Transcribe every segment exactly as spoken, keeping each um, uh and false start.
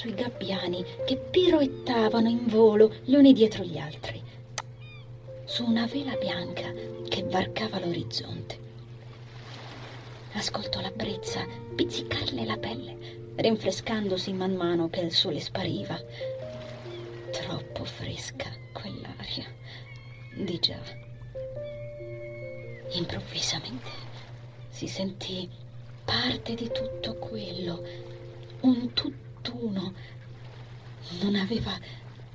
sui gabbiani che piroettavano in volo gli uni dietro gli altri, su una vela bianca che varcava l'orizzonte. Ascoltò la brezza pizzicarle la pelle, rinfrescandosi man mano che il sole spariva. Troppo fresca quell'aria, di già. Improvvisamente si sentì parte di tutto quello, un tutt'uno. Non aveva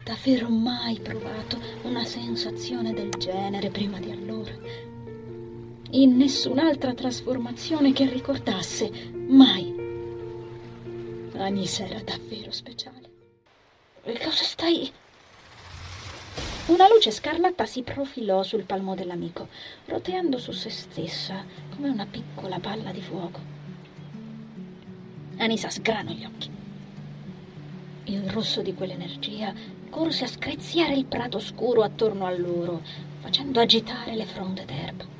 davvero mai provato una sensazione del genere prima di allora, in nessun'altra trasformazione che ricordasse, mai. Anisa era davvero speciale. Cosa stai... Una luce scarlatta si profilò sul palmo dell'amico, roteando su se stessa come una piccola palla di fuoco. Anisa sgranò gli occhi. Il rosso di quell'energia corse a screziare il prato scuro attorno a loro, facendo agitare le fronde d'erba.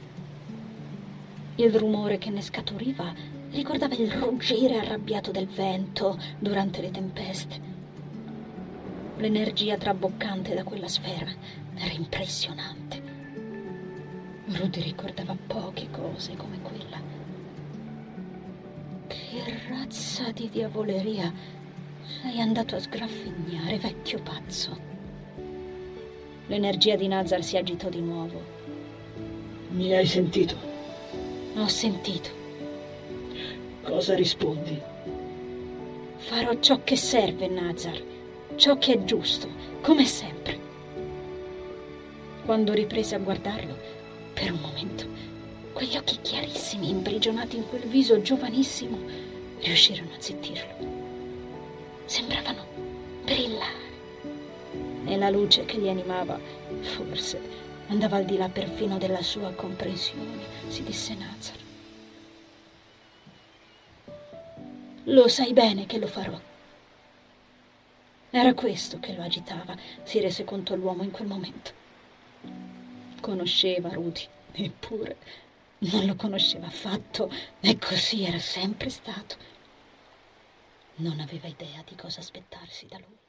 Il rumore che ne scaturiva ricordava il ruggire arrabbiato del vento durante le tempeste. L'energia traboccante da quella sfera era impressionante. Rudy ricordava poche cose come quella. Che razza di diavoleria sei andato a sgraffignare, vecchio pazzo? L'energia di Nazar si agitò di nuovo. Mi hai sentito? Ho sentito. Cosa rispondi? Farò ciò che serve, Nazar. Ciò che è giusto, come sempre. Quando riprese a guardarlo, per un momento, quegli occhi chiarissimi imprigionati in quel viso giovanissimo riuscirono a zittirlo. Sembravano brillare. E la luce che li animava, forse, andava al di là perfino della sua comprensione, si disse Nazar. Lo sai bene che lo farò. Era questo che lo agitava, si rese conto l'uomo in quel momento. Conosceva Rudy, eppure non lo conosceva affatto, e così era sempre stato. Non aveva idea di cosa aspettarsi da lui.